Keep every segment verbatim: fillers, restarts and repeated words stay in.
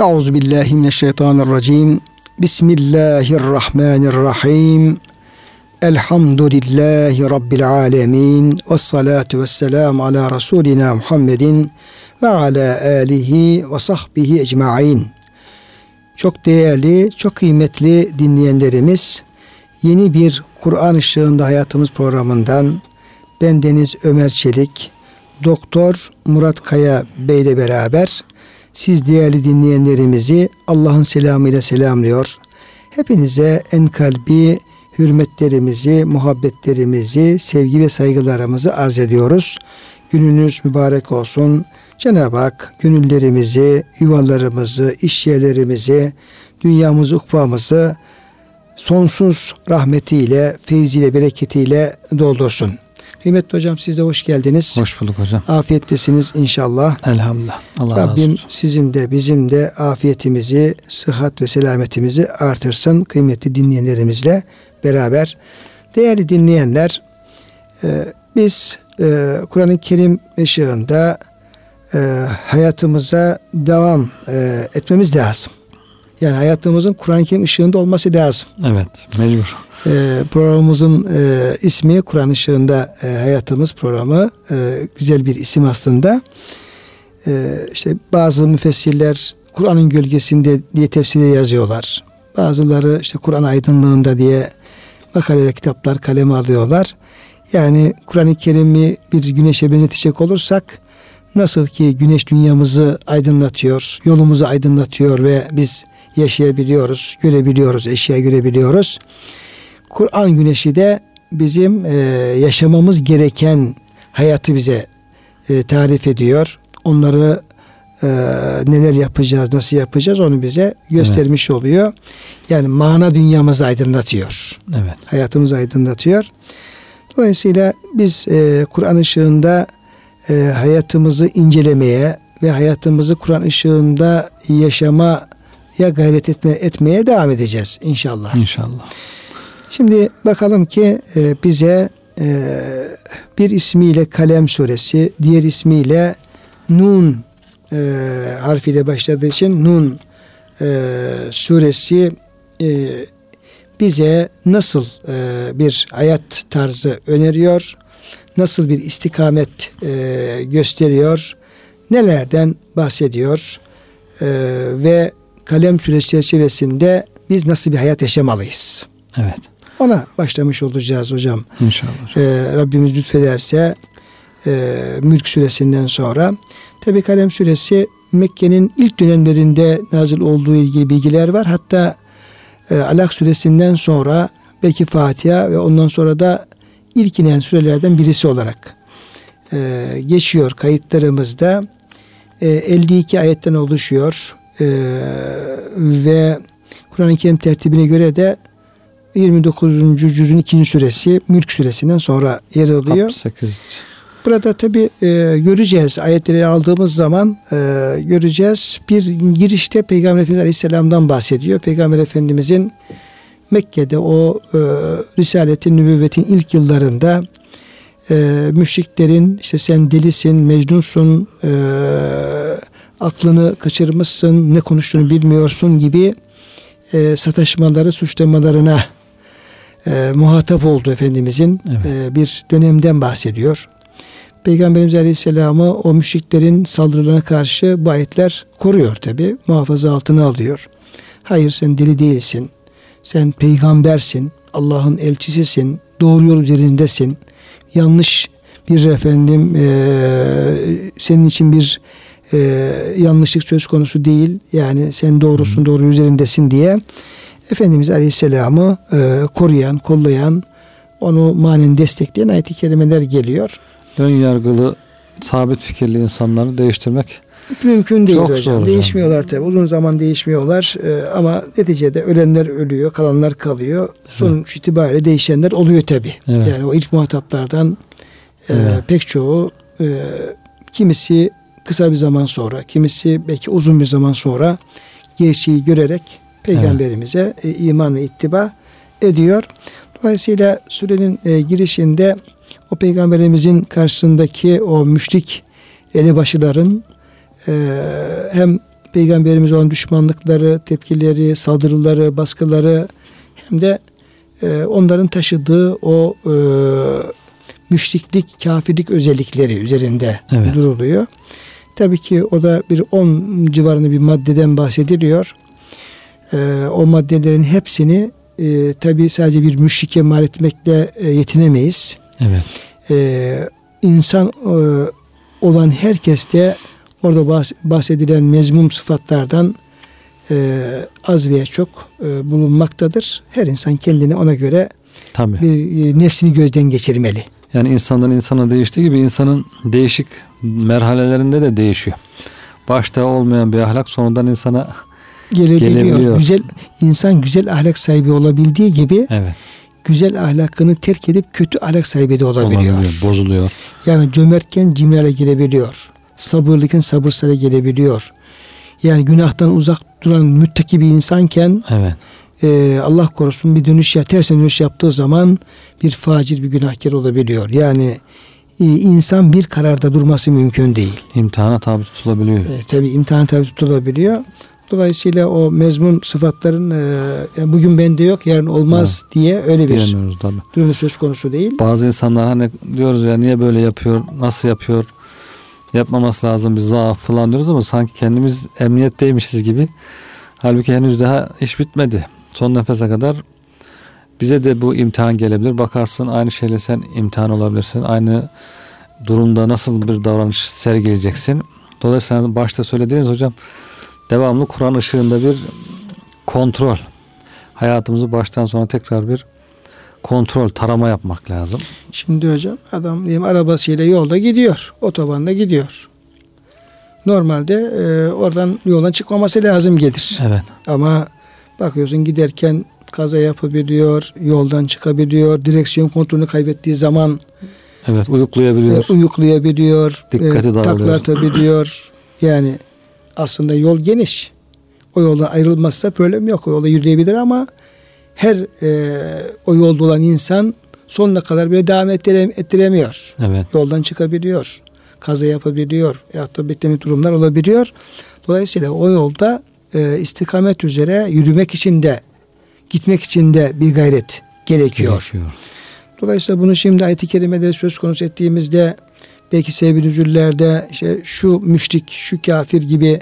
Euzubillahimineşşeytanirracim. Bismillahirrahmanirrahim. Elhamdülillahi Rabbil alemin. Vessalatu vesselamu ala Resulina Muhammedin ve ala alihi ve sahbihi ecmain. Çok değerli, çok kıymetli dinleyenlerimiz, yeni bir Kur'an Işığında Hayatımız programından ben Deniz Ömer Çelik, Doktor Murat Kaya Bey ile beraber siz değerli dinleyenlerimizi Allah'ın selamıyla selamlıyor. Hepinize en kalbi hürmetlerimizi, muhabbetlerimizi, sevgi ve saygılarımızı arz ediyoruz. Gününüz mübarek olsun. Cenab-ı Hak gönüllerimizi, yuvalarımızı, iş yerlerimizi, dünyamızı, ukbamızı sonsuz rahmetiyle, feyziyle, bereketiyle doldursun. Kıymetli hocam, siz de hoş geldiniz. Hoş bulduk hocam. Afiyettesiniz inşallah. Elhamdülillah. Allah razı olsun. Rabbim sizin de bizim de afiyetimizi, sıhhat ve selametimizi artırsın kıymetli dinleyenlerimizle beraber. Değerli dinleyenler, biz Kur'an-ı Kerim ışığında hayatımıza devam etmemiz lazım. Yani hayatımızın Kur'an-ı Kerim ışığında olması lazım. Evet, mecbur. Ee, programımızın e, ismi Kur'an Işığında e, Hayatımız programı. E, güzel bir isim aslında. E, işte bazı müfessirler Kur'an'ın gölgesinde diye tefsiri yazıyorlar. Bazıları işte Kur'an aydınlığında diye makaleler, kitaplar kaleme alıyorlar. Yani Kur'an-ı Kerim'i bir güneşe benzetecek olursak, nasıl ki güneş dünyamızı aydınlatıyor, yolumuzu aydınlatıyor ve biz yaşayabiliyoruz, görebiliyoruz, eşya görebiliyoruz. Kur'an güneşi de bizim e, yaşamamız gereken hayatı bize e, tarif ediyor. Onları e, neler yapacağız, nasıl yapacağız onu bize göstermiş evet. oluyor. Yani mana dünyamızı aydınlatıyor. Evet. Hayatımızı aydınlatıyor. Dolayısıyla biz e, Kur'an ışığında e, hayatımızı incelemeye ve hayatımızı Kur'an ışığında yaşama ya gayret etme, etmeye devam edeceğiz inşallah. İnşallah. Şimdi bakalım ki e, bize e, bir ismiyle Kalem Suresi, diğer ismiyle Nun e, harfiyle başladığı için Nun e, Suresi e, bize nasıl e, bir hayat tarzı öneriyor, nasıl bir istikamet e, gösteriyor, nelerden bahsediyor e, ve Kalem Suresi çerçevesinde biz nasıl bir hayat yaşamalıyız? Evet. Ona başlamış olacağız hocam. İnşallah. Ee, Rabbimiz lütfederse e, Mülk Suresinden sonra. Tabi Kalem Suresi Mekke'nin ilk dönemlerinde nazil olduğu ilgili bilgiler var. Hatta e, Alak Suresinden sonra belki Fatiha ve ondan sonra da ilk inen sürelerden birisi olarak e, geçiyor kayıtlarımızda. E, elli iki ayetten oluşuyor e, ve Kur'an-ı Kerim tertibine göre de yirmi dokuzuncu cüzün ikinci suresi Mülk Suresinden sonra yer alıyor. altmış sekiz. Burada tabi e, göreceğiz, ayetleri aldığımız zaman e, göreceğiz. Bir girişte Peygamber Efendimiz Aleyhisselam'dan bahsediyor. Peygamber Efendimizin Mekke'de o e, Risaletin, nübüvvetin ilk yıllarında e, müşriklerin işte sen delisin, mecnunsun, e, aklını kaçırmışsın, ne konuştuğunu bilmiyorsun gibi e, sataşmaları, suçlamalarına E, muhatap oldu Efendimizin evet. e, bir dönemden bahsediyor. Peygamberimiz Aleyhisselam'ı o müşriklerin saldırılarına karşı bu ayetler koruyor tabi. Muhafaza altına alıyor. Hayır, sen deli değilsin. Sen peygambersin. Allah'ın elçisisin. Doğru yol üzerindesin. Yanlış bir efendim e, senin için bir e, yanlışlık söz konusu değil. Yani sen doğrusun, hmm. doğru üzerindesin diye Efendimiz Aleyhisselam'ı e, koruyan, kollayan, onu manen destekleyen ayet-i kerimeler geliyor. Ön yargılı, sabit fikirli insanları değiştirmek mümkün değil. Çok hocam. Zor değişmiyorlar hocam. Tabi. Uzun zaman değişmiyorlar e, ama neticede ölenler ölüyor, kalanlar kalıyor. Sonuç evet. itibariyle değişenler oluyor tabi. Evet. Yani o ilk muhataplardan e, evet. pek çoğu e, kimisi kısa bir zaman sonra, kimisi belki uzun bir zaman sonra gerçeği görerek Peygamberimize evet. iman ve ittiba ediyor. Dolayısıyla sürenin girişinde o Peygamberimizin karşısındaki o müşrik elebaşıların hem Peygamberimiz olan düşmanlıkları, tepkileri, saldırıları, baskıları hem de e, onların taşıdığı o e, müşriklik, kafirlik özellikleri üzerinde evet. duruluyor. Tabii ki o da bir on civarında bir maddeden bahsediliyor. E, o maddelerin hepsini e, tabii sadece bir müşrike mal etmekle e, yetinemeyiz. Evet. E, insan e, olan herkes de orada bahsedilen mezmum sıfatlardan e, az veya çok e, bulunmaktadır. Her insan kendini ona göre tabii. bir e, nefsini gözden geçirmeli. Yani insandan insana değiştiği gibi insanın değişik merhalelerinde de değişiyor. Başta olmayan bir ahlak sonradan insana gelebiliyor. gelebiliyor. Güzel, insan güzel ahlak sahibi olabildiği gibi evet. güzel ahlakını terk edip kötü ahlak sahibi de olabiliyor. Olabiliyor, bozuluyor. Yani cömertken cimriye girebiliyor. Sabırlıken sabırsızlığa gelebiliyor. Yani günahtan uzak duran müttaki bir insanken evet. e, Allah korusun bir dönüş ya tersine dönüş yaptığı zaman bir facir, bir günahkar olabiliyor. Yani e, insan bir kararda durması mümkün değil. İmtihana tabi tutulabiliyor. E, tabii imtihana tabi tutulabiliyor. Dolayısıyla o mezmum sıfatların e, bugün bende yok yarın olmaz evet. diye öyle bir durum söz konusu değil. Bazı insanlar hani diyoruz ya niye böyle yapıyor, nasıl yapıyor, yapmaması lazım, bir zaaf falan diyoruz ama sanki kendimiz emniyetteymişiz gibi. Halbuki henüz daha iş bitmedi. Son nefese kadar bize de bu imtihan gelebilir. Bakarsın aynı şeyle sen imtihan olabilirsin. Aynı durumda nasıl bir davranış sergileyeceksin. Dolayısıyla başta söylediğiniz hocam devamlı Kur'an ışığında bir kontrol. Hayatımızı baştan sona tekrar bir kontrol, tarama yapmak lazım. Şimdi hocam adam diyeyim arabasıyla yolda gidiyor. Otobanda gidiyor. Normalde e, oradan yoldan çıkmaması lazım gelir. Evet. Ama bakıyorsun giderken kaza yapabiliyor, yoldan çıkabiliyor, direksiyon kontrolünü kaybettiği zaman evet uyuklayabiliyor. E, uyuklayabiliyor. Dikkati e, dağılıyor. Taklatabiliyor. Yani aslında yol geniş. O yoldan ayrılmazsa problem yok. O yolda yürüyebilir ama her e, o yolda olan insan sonuna kadar bile devam ettire, ettiremiyor. Evet. Yoldan çıkabiliyor. Kaza yapabiliyor. Veyahut da beklemek durumlar olabiliyor. Dolayısıyla o yolda e, istikamet üzere yürümek için de gitmek için de bir gayret gerekiyor. gerekiyor. Dolayısıyla bunu şimdi ayet-i kerimede söz konusu ettiğimizde belki sevgili üzüllerde işte şu müşrik, şu kafir gibi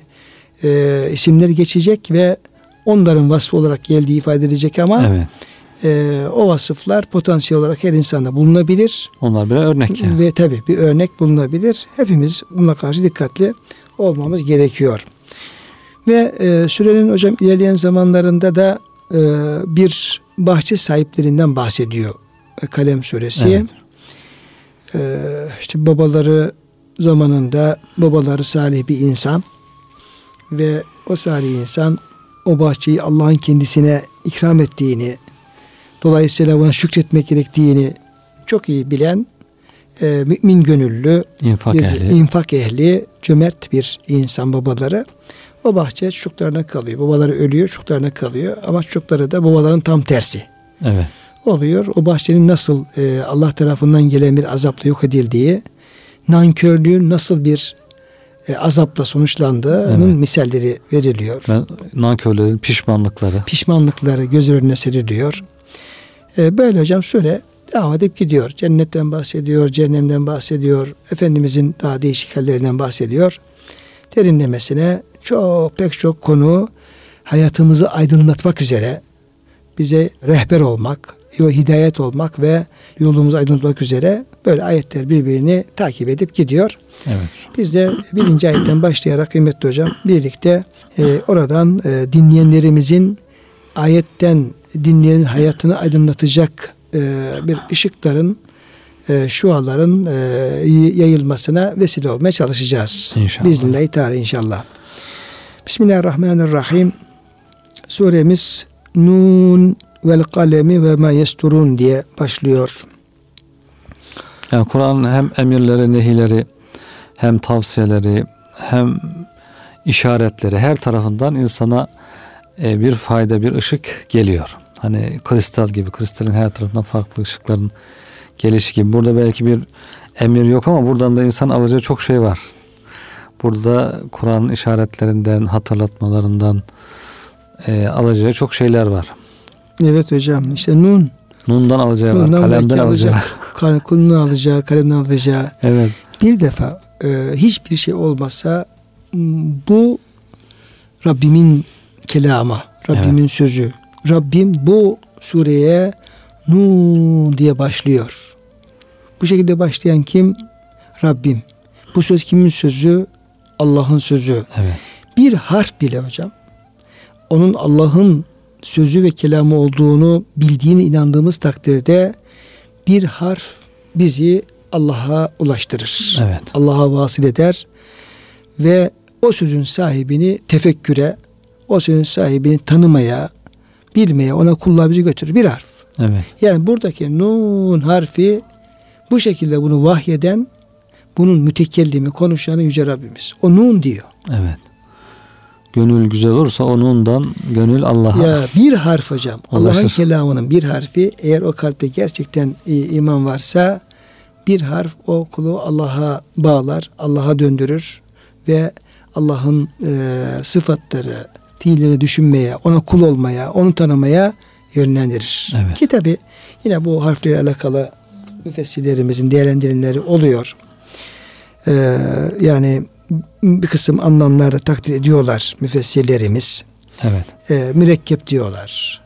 e, isimler geçecek ve onların vasfı olarak geldiği ifade edilecek ama evet. e, o vasıflar potansiyel olarak her insanda bulunabilir. Onlar bir örnek yani. Ve tabii bir örnek bulunabilir. Hepimiz buna karşı dikkatli olmamız gerekiyor. Ve e, sürenin hocam ilerleyen zamanlarında da e, bir bahçe sahiplerinden bahsediyor Kalem Suresi. Evet. E, işte babaları zamanında babaları salih bir insan ve o salih insan o bahçeyi Allah'ın kendisine ikram ettiğini, dolayısıyla buna şükretmek gerektiğini çok iyi bilen e, mümin gönüllü, infak, bir, ehli. infak ehli, cömert bir insan babaları. O bahçe çocuklarına kalıyor. Babaları ölüyor, çocuklarına kalıyor. Ama çocukları da babaların tam tersi evet. oluyor. O bahçenin nasıl e, Allah tarafından gelen bir azapla yok edildiği, nankörlüğün nasıl bir E, azapla sonuçlandığının evet. misalleri veriliyor. Ben, nankörlerin pişmanlıkları. Pişmanlıkları göz önüne seriliyor. E, böyle hocam süre devam edip gidiyor. Cennetten bahsediyor, cehennemden bahsediyor, Efendimizin daha değişik hallerinden bahsediyor. Derinlemesine çok pek çok konu hayatımızı aydınlatmak üzere bize rehber olmak, hidayet olmak ve yolumuzu aydınlatmak üzere böyle ayetler birbirini takip edip gidiyor. Evet. Biz de birinci ayetten başlayarak kıymetli hocam birlikte e, oradan e, dinleyenlerimizin ayetten dinleyen hayatını aydınlatacak e, bir ışıkların e, şuaların e, yayılmasına vesile olmaya çalışacağız. İnşallah. Biiznillahü teala inşallah. Bismillahirrahmanirrahim. Suremiz Nun vel kalemi ve ma yesturun diye başlıyor. Yani Kur'an hem emirleri, nehileri, hem tavsiyeleri, hem işaretleri her tarafından insana bir fayda, bir ışık geliyor. Hani kristal gibi, kristalin her tarafından farklı ışıkların gelişi gibi. Burada belki bir emir yok ama buradan da insan alacağı çok şey var. burada Kur'an'ın işaretlerinden, hatırlatmalarından e, alacağı çok şeyler var. Evet hocam, işte nun. Nundan alacağı var, kalemden alacağı var. Nundan alacağı, kalemden alacağı. Evet. Bir defa e, hiçbir şey olmazsa bu Rabbimin kelamı, Rabbimin evet. sözü. Rabbim bu sureye Nun diye başlıyor. Bu şekilde başlayan kim? Rabbim. Bu söz kimin sözü? Allah'ın sözü. Evet. Bir harf bile hocam, onun Allah'ın sözü ve kelamı olduğunu bildiğini inandığımız takdirde bir harf bizi Allah'a ulaştırır. Evet. Allah'a vasıl eder ve o sözün sahibini tefekküre, o sözün sahibini tanımaya, bilmeye, ona kulluğa bizi götürür. Bir harf. Evet. Yani buradaki nun harfi bu şekilde bunu vahyeden, bunun mütekellimi, konuşanı Yüce Rabbimiz. O nun diyor. Evet. Gönül güzel olursa o nundan gönül Allah'a. Ya bir harf hocam. Allah'ın kelamının bir harfi, eğer o kalpte gerçekten iman varsa bir harf o kulu Allah'a bağlar, Allah'a döndürür ve Allah'ın e, sıfatları, fiilleri düşünmeye, ona kul olmaya, onu tanımaya yönlendirir. Evet. Ki tabi yine bu harfle alakalı müfessirlerimizin değerlendirilmeleri oluyor. Ee, yani bir kısım anlamlarda takdir ediyorlar müfessirlerimiz. Evet. Ee, mürekkep diyorlar.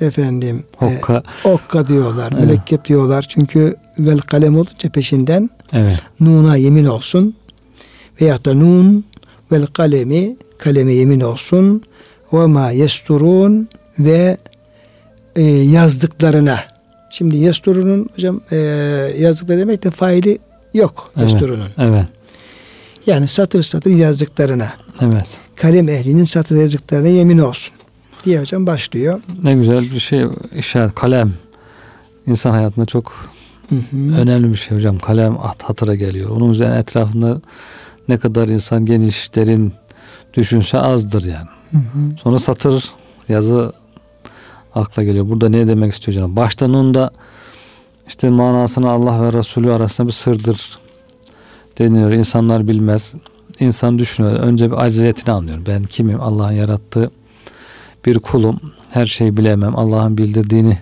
Efendim. Okka. E, okka diyorlar. Evet. Mürekkep diyorlar. Çünkü vel kalem olunca peşinden evet. nuna yemin olsun. Veyahut da nun vel kalemi, kaleme yemin olsun. Ve ma yesturun ve e, yazdıklarına. Şimdi yesturunun hocam e, yazdıkları demek de faili yok desturunun. Evet, evet. Yani satır satır yazdıklarına. Evet. Kalem ehlinin satır yazdıklarına yemin olsun diye hocam başlıyor. Ne güzel bir şey işaret. Kalem insan hayatında çok hı hı. önemli bir şey hocam. Kalem hatıra geliyor. Onun üzerine etrafında ne kadar insan geniş, derin düşünse azdır yani. Hı hı. Sonra satır yazı akla geliyor. Burada ne demek istiyor hocam? Başta nunda İşte manasını Allah ve Resulü arasında bir sırdır deniyor. İnsanlar bilmez. İnsan düşünüyor. Önce bir aciziyetini anlıyor. Ben kimim? Allah'ın yarattığı bir kulum. Her şeyi bilemem. Allah'ın bildirdiğini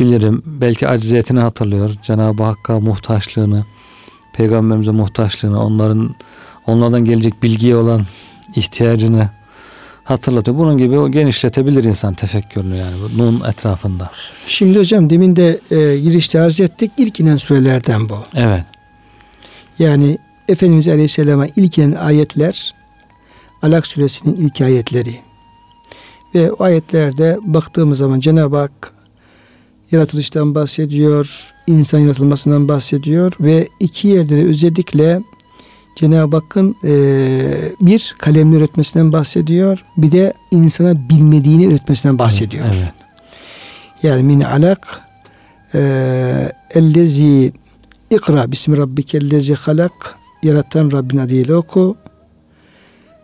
bilirim. Belki aciziyetini hatırlıyor. Cenab-ı Hakk'a muhtaçlığını, Peygamberimize muhtaçlığını, onların onlardan gelecek bilgiye olan ihtiyacını hatırlatıyor. Bunun gibi o genişletebilir insan tefekkürünü yani nun etrafında. Şimdi hocam demin de e, girişte arz ettik. İlk inen surelerden bu. Evet. Yani Efendimiz Aleyhisselam'a ilk inen ayetler Alak Suresinin ilk ayetleri. Ve o ayetlerde baktığımız zaman Cenab-ı Hak yaratılıştan bahsediyor, insan yaratılmasından bahsediyor ve iki yerde de özellikle Cenab-ı Hakk'ın e, bir kalemle öğretmesinden bahsediyor. Bir de insana bilmediğini öğretmesinden bahsediyor. Evet, evet. Yani min alak e, ellezi ikra bismi rabbikellezi halak, yaratan Rabbin adıyla oku.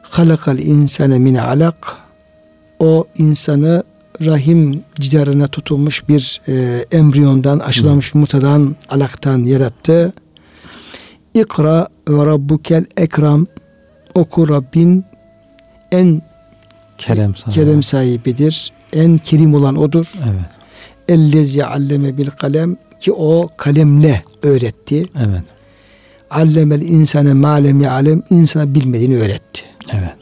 Halakal insane min alak, o insanı rahim cidarına tutulmuş bir e, embriyondan, aşılanmış evet. yumurtadan, alaktan yarattı. İkra ve Rabbukel Ekrem, oku Rabbin en kerem sahibi. kerem sahibidir. En kerim olan odur. Evet. Ellezi alleme bil kalem, ki o kalemle öğretti. Evet. Allemel insane ma'lem ya'lem, insana bilmediğini öğretti. Evet.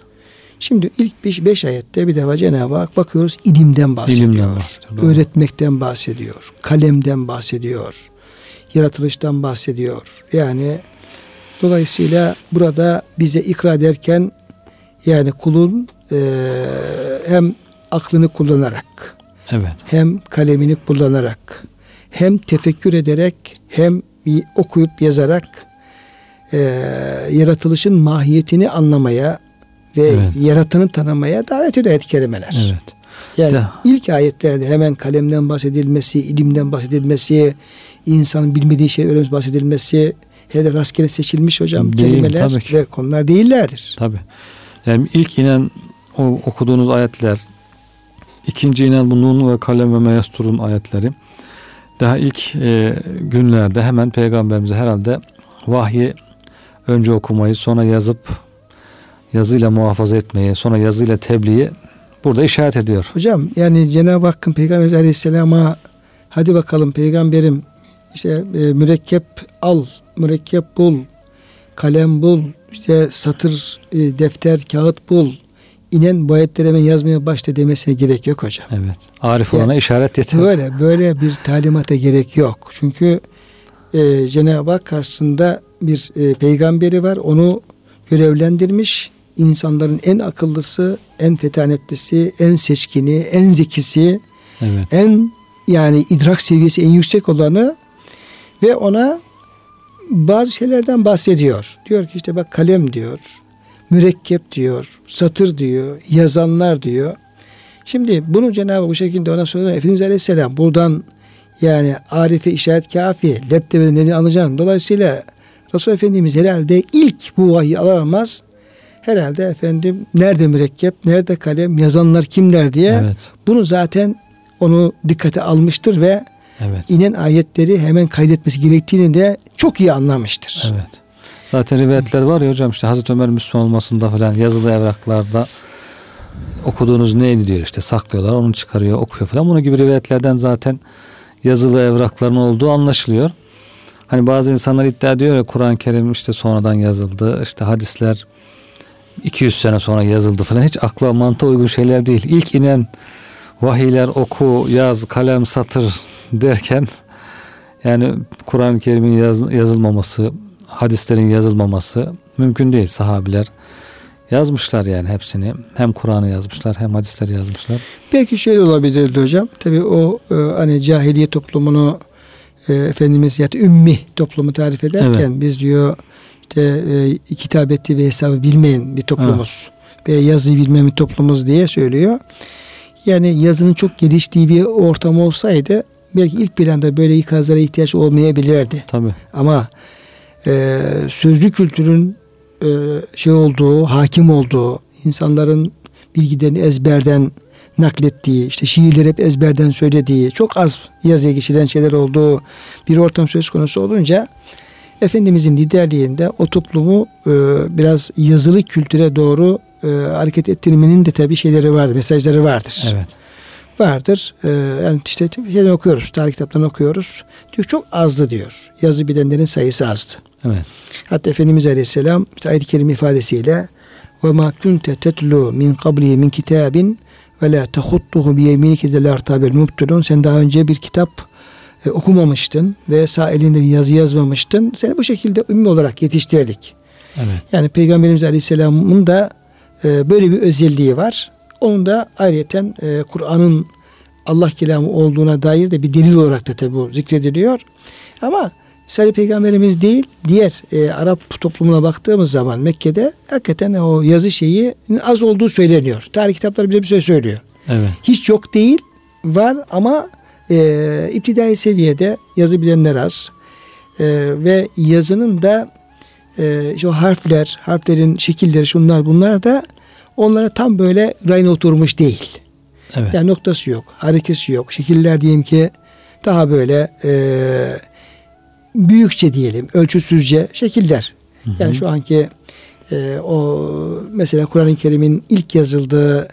Şimdi ilk beş, beş ayette bir defa Cenab-ı Hak bakıyoruz ilimden bahsediyor. İlimden bahsediyor. Öğretmekten bahsediyor. Kalemden bahsediyor. Yaratılıştan bahsediyor. Yani dolayısıyla burada bize ikra derken yani kulun e, hem aklını kullanarak, evet. hem kalemini kullanarak, hem tefekkür ederek, hem okuyup yazarak e, yaratılışın mahiyetini anlamaya ve evet. yaratanı tanımaya davet ediyor ayet-i kerimeler. Evet. Yani ya. ilk ayetlerde hemen kalemden bahsedilmesi, ilimden bahsedilmesi, insanın bilmediği şey öğrenmesi bahsedilmesi, hele rastgele seçilmiş hocam değil, kelimeler ve konular değillerdir. Tabii. Yani ilk inen o okuduğunuz ayetler, ikinci inen bu nun ve kalem ve meyesturun ayetleri daha ilk e, günlerde hemen Peygamberimize herhalde vahyi önce okumayı, sonra yazıp yazıyla muhafaza etmeyi, sonra yazıyla tebliği burada işaret ediyor. Hocam yani Cenab-ı Hakk'ın Peygamber Aleyhisselam'a hadi bakalım peygamberim işte e, mürekkep al, mürekkep bul, kalem bul, işte satır, e, defter, kağıt bul, inen bu ayetleri hemen yazmaya başla demesine gerek yok hocam. Evet. Arif olana yani, işaret yeter. Böyle böyle bir talimata gerek yok. Çünkü e, Cenab-ı Hak karşısında bir e, peygamberi var. Onu görevlendirmiş. İnsanların en akıllısı, en fetanetlisi, en seçkini, en zekisi, evet, en yani idrak seviyesi en yüksek olanı ve ona bazı şeylerden bahsediyor. Diyor ki işte bak kalem diyor, mürekkep diyor, satır diyor, yazanlar diyor. Şimdi bunu Cenab-ı Hak bu şekilde ona söylüyor. Efendimiz Aleyhisselam buradan yani arife işaret kafi, lebdebeden evini anlayacağım. Dolayısıyla Resul Efendimiz herhalde ilk bu vahiy alamaz. Herhalde efendim nerede mürekkep, nerede kalem, yazanlar kimler diye, evet, bunu zaten onu dikkate almıştır ve evet, inen ayetleri hemen kaydetmesi gerektiğini de çok iyi anlamıştır. Evet. Zaten rivayetler var ya hocam, işte Hazreti Ömer Müslüman olmasında falan yazılı evraklarda okuduğunuz neydi diyor, işte saklıyorlar, onu çıkarıyor, okuyor falan. Bunun gibi rivayetlerden zaten yazılı evrakların olduğu anlaşılıyor. Hani bazı insanlar iddia ediyor ya Kur'an-ı Kerim işte sonradan yazıldı, işte hadisler iki yüz sene sonra yazıldı falan, hiç akla mantığa uygun şeyler değil. İlk inen vahiyler oku, yaz, kalem, satır derken yani Kur'an-ı Kerim'in yaz, yazılmaması, hadislerin yazılmaması mümkün değil. Sahabiler yazmışlar yani hepsini. Hem Kur'an'ı yazmışlar, hem hadisleri yazmışlar. Belki şey olabilirdi hocam. Tabii o e, hani cahiliye toplumunu e, Efendimiz ya da ümmi toplumu tarif ederken, evet, biz diyor işte e, kitabeti ve hesabı bilmeyen bir toplumuz, evet, ve yazıyı bilmeyen bir toplumuz diye söylüyor. Yani yazının çok geliştiği bir ortam olsaydı belki ilk bir anda böyle ikazlara ihtiyaç olmayabilirdi. Tabii. Ama Ee, sözlü kültürün e, şey olduğu, hakim olduğu, insanların bilgilerini ezberden naklettiği, işte şiirleri hep ezberden söylediği, çok az yazıya geçilen şeyler olduğu bir ortam söz konusu olunca Efendimizin liderliğinde o toplumu e, biraz yazılı kültüre doğru e, hareket ettirmenin de tabii şeyleri vardır, mesajları vardır. Evet. Vardır. Ee, yani işte şeyden okuyoruz. Tarih kitaplarını okuyoruz. Diyor, çok azdı diyor. Yazı bilenlerin sayısı azdı. Evet. Hatta Efendimiz Aleyhisselam işte ayet-i kerim ifadesiyle وَمَا كُنْتَ تَتْلُوا مِنْ قَبْلِهِ مِنْ كِتَابٍ وَلَا تَخُطُّهُ بِيَمِينِكَ زَلَّا اَرْتَابِ الْمُبْتُلُونَ Sen daha önce bir kitap e, okumamıştın ve sağ elinde bir yazı yazmamıştın. Seni bu şekilde ümmi olarak yetiştirdik. Evet. Yani Peygamberimiz Aleyhisselam'ın da e, böyle bir özelliği var. Onun da ayrıyeten e, Kur'an'ın Allah kelamı olduğuna dair de bir delil olarak da tabi bu zikrediliyor. Ama sadece Peygamberimiz değil, diğer e, Arap toplumuna baktığımız zaman Mekke'de hakikaten o yazı şeyi az olduğu söyleniyor. Tarih kitapları bize bir şey söylüyor. Evet. Hiç yok değil, var ama e, iptidai seviyede yazı bilenler az. E, ve yazının da e, şu harfler, harflerin şekilleri, şunlar bunlar da onlara tam böyle rayına oturmuş değil. Evet. Yani noktası yok, harekesi yok. Şekiller diyeyim ki daha böyle e, büyükçe diyelim, ölçüsüzce şekiller. Hı hı. Yani şu anki e, o mesela Kur'an-ı Kerim'in ilk yazıldığı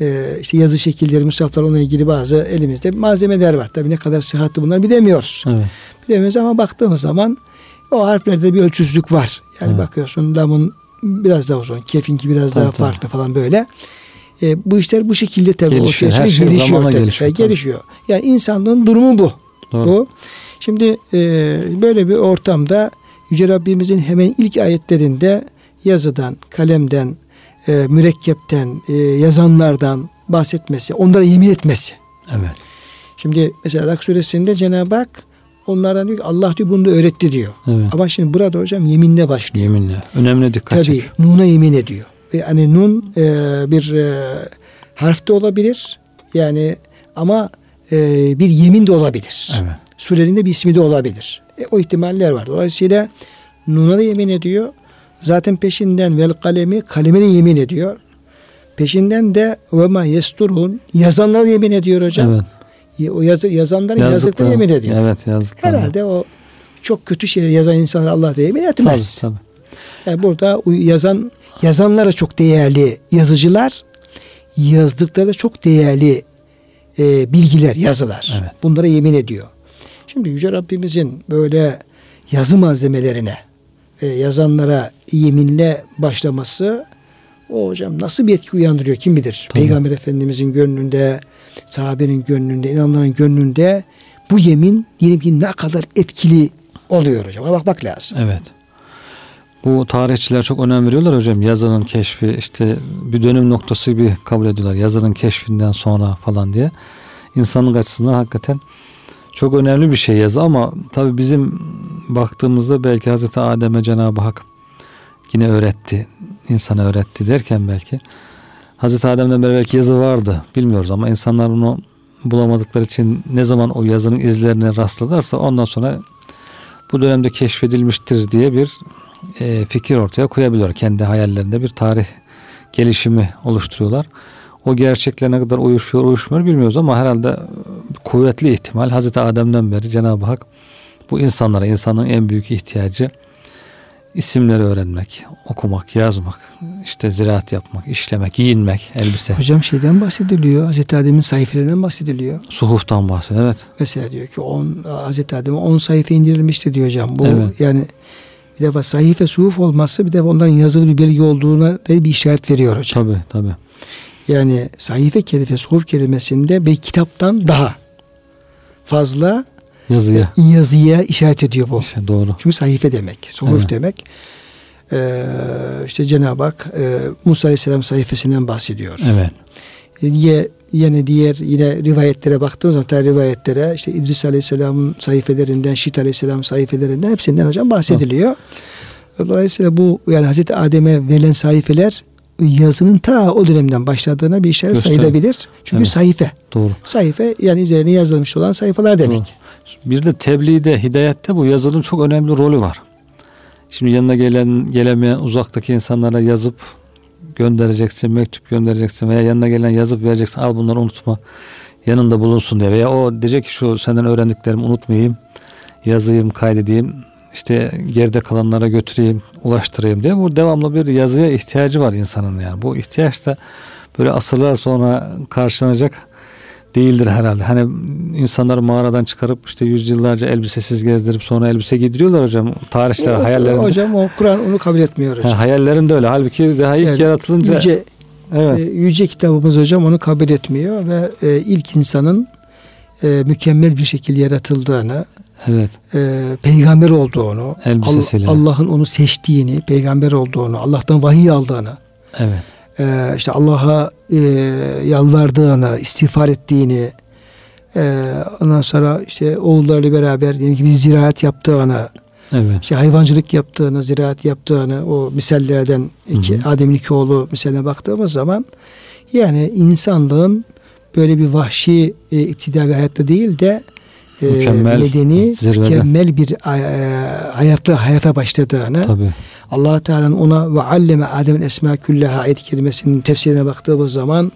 e, işte yazı şekilleri, mushaflar, onunla ilgili bazı elimizde malzemeler var. Tabii ne kadar sıhhatli bunlar bilemiyoruz. Evet. Bilemiyoruz ama baktığımız zaman o harflerde bir ölçüsüzlük var. Yani evet, bakıyorsun lamun biraz daha uzun, kefinki biraz tabii, daha farklı tabii, falan böyle. E, bu işler bu şekilde tabii gelişiyor. Her şey gelişiyor, tabii. gelişiyor, tabii. gelişiyor. Yani insanlığın durumu bu. Doğru. Bu. Şimdi e, böyle bir ortamda Yüce Rabbimizin hemen ilk ayetlerinde yazıdan, kalemden, e, mürekkepten, e, yazanlardan bahsetmesi, onlara yemin etmesi. Evet. Şimdi mesela Alak Suresi'nde Cenab-ı Hak onlardan diyor ki Allah diyor bunu da öğretti diyor. Evet. Ama şimdi burada hocam yeminle başlıyor. Yeminle. Önemli dikkat çekiyor. Tabii. Nun'a yemin ediyor. Yani nun e, bir e, harf de olabilir. Yani ama e, bir yemin de olabilir. Evet. Surenin de bir ismi de olabilir. E, o ihtimaller var. Dolayısıyla nun'a da yemin ediyor. Zaten peşinden vel kalemi, kaleme de yemin ediyor. Peşinden de ve ma yesturun, yazanlara yemin ediyor hocam. Evet. O yazı, yazanların yazdıklarına yemin ediyor. Evet, yazdıklarına. Herhalde o çok kötü şeyleri yazan insanlar Allah diye yemin etmez. Tabii, tabii. Yani burada yazan yazanlara çok değerli yazıcılar, yazdıkları da çok değerli e, bilgiler, yazılar. Evet. Bunlara yemin ediyor. Şimdi Yüce Rabbimizin böyle yazı malzemelerine, e, yazanlara yeminle başlaması, o hocam nasıl bir etki uyandırıyor kim bilir. Tamam. Peygamber Efendimizin gönlünde, sahabenin gönlünde, inananların gönlünde bu yemin diyelim ki ne kadar etkili oluyor hocam. Ona bakmak lazım. Evet. Bu tarihçiler çok önem veriyorlar hocam. Yazının keşfi, işte bir dönüm noktası gibi kabul ediyorlar. Yazının keşfinden sonra falan diye. İnsanlık açısından hakikaten çok önemli bir şey yazı, ama tabii bizim baktığımızda belki Hazreti Adem'e Cenab-ı Hak yine öğretti. İnsana öğretti derken belki Hazreti Adem'den beri belki yazı vardı, bilmiyoruz, ama insanlar onu bulamadıkları için ne zaman o yazının izlerine rastlarlarsa ondan sonra bu dönemde keşfedilmiştir diye bir e, fikir ortaya koyabiliyor. Kendi hayallerinde bir tarih gelişimi oluşturuyorlar. O gerçekle ne kadar uyuşuyor uyuşmuyor bilmiyoruz, ama herhalde kuvvetli ihtimal Hazreti Adem'den beri Cenab-ı Hak bu insanlara, insanın en büyük ihtiyacı İsimleri öğrenmek, okumak, yazmak, işte ziraat yapmak, işlemek, giyinmek, elbise. Hocam şeyden bahsediliyor, Hazreti Adem'in sayfelerinden bahsediliyor. Suhuftan bahsediyor, evet. Mesela diyor ki on, Hazreti Adem'e on sayfa indirilmişti diyor hocam. Bu evet. Yani bir defa sayfe suhuf olması, bir defa onların yazılı bir bilgi olduğuna bir işaret veriyor hocam. Tabii tabii. Yani sayfe kelife, suhuf kelimesinde bir kitaptan daha fazla Yazıya. Yazıya işaret ediyor bu. İşte doğru. Çünkü sayfe demek. Suhuf evet. demek. Ee, işte Cenab-ı Hak e, Musa Aleyhisselam sayfesinden bahsediyor. Evet. Yine, yine diğer yine rivayetlere baktığımız zaman tarih rivayetlere işte İdris Aleyhisselam'ın sayfelerinden, Şit Aleyhisselam sayfelerinden hepsinden hocam bahsediliyor. Evet. Dolayısıyla bu yani Hazreti Adem'e verilen sayfeler yazının ta o dönemden başladığına bir işaret Göster. sayılabilir. Çünkü evet. sayfe. Doğru. Sayfe yani üzerine yazılmış olan sayfalar demek. Doğru. Bir de tebliğde, hidayette bu yazının çok önemli rolü var. Şimdi yanına gelen, gelemeyen uzaktaki insanlara yazıp göndereceksin, mektup göndereceksin veya yanına gelen yazıp vereceksin. Al bunları unutma, yanında bulunsun diye. Veya o diyecek ki şu senden öğrendiklerimi unutmayayım, yazayım, kaydedeyim, işte geride kalanlara götüreyim, ulaştırayım diye. Bu devamlı bir yazıya ihtiyacı var insanın yani. Bu ihtiyaç da böyle asırlar sonra karşılanacak değildir herhalde. Hani insanları mağaradan çıkarıp işte yüzyıllarca elbisesiz gezdirip sonra elbise giydiriyorlar hocam. Tarihçiler hayallerinde. Hocam o Kur'an onu kabul etmiyor hocam. Ha, hayallerinde öyle. Halbuki daha ilk yani yaratılınca. Yüce, evet. e, yüce kitabımız hocam onu kabul etmiyor ve e, ilk insanın e, mükemmel bir şekilde yaratıldığını, evet. e, peygamber olduğunu, Al, Allah'ın onu seçtiğini, peygamber olduğunu, Allah'tan vahiy aldığını. Evet. Ee, işte Allah'a e, yalvardığını, istiğfar ettiğini, e, ondan sonra işte oğullarıyla beraber diyelim ki bir ziraat yaptığını, evet. işte hayvancılık yaptığını, ziraat yaptığını, o misallerden iki, Adem'in iki oğlu misaline baktığımız zaman yani insanlığın böyle bir vahşi e, iptidai bir hayatta değil de e, mükemmel, medeni, zirvede. mükemmel bir e, hayatta hayata başladığını. Tabii. Allah Teala'nın ona ve alleme Adem'in esma küllaha ayet-i kerimesinin tefsirine baktığımız zaman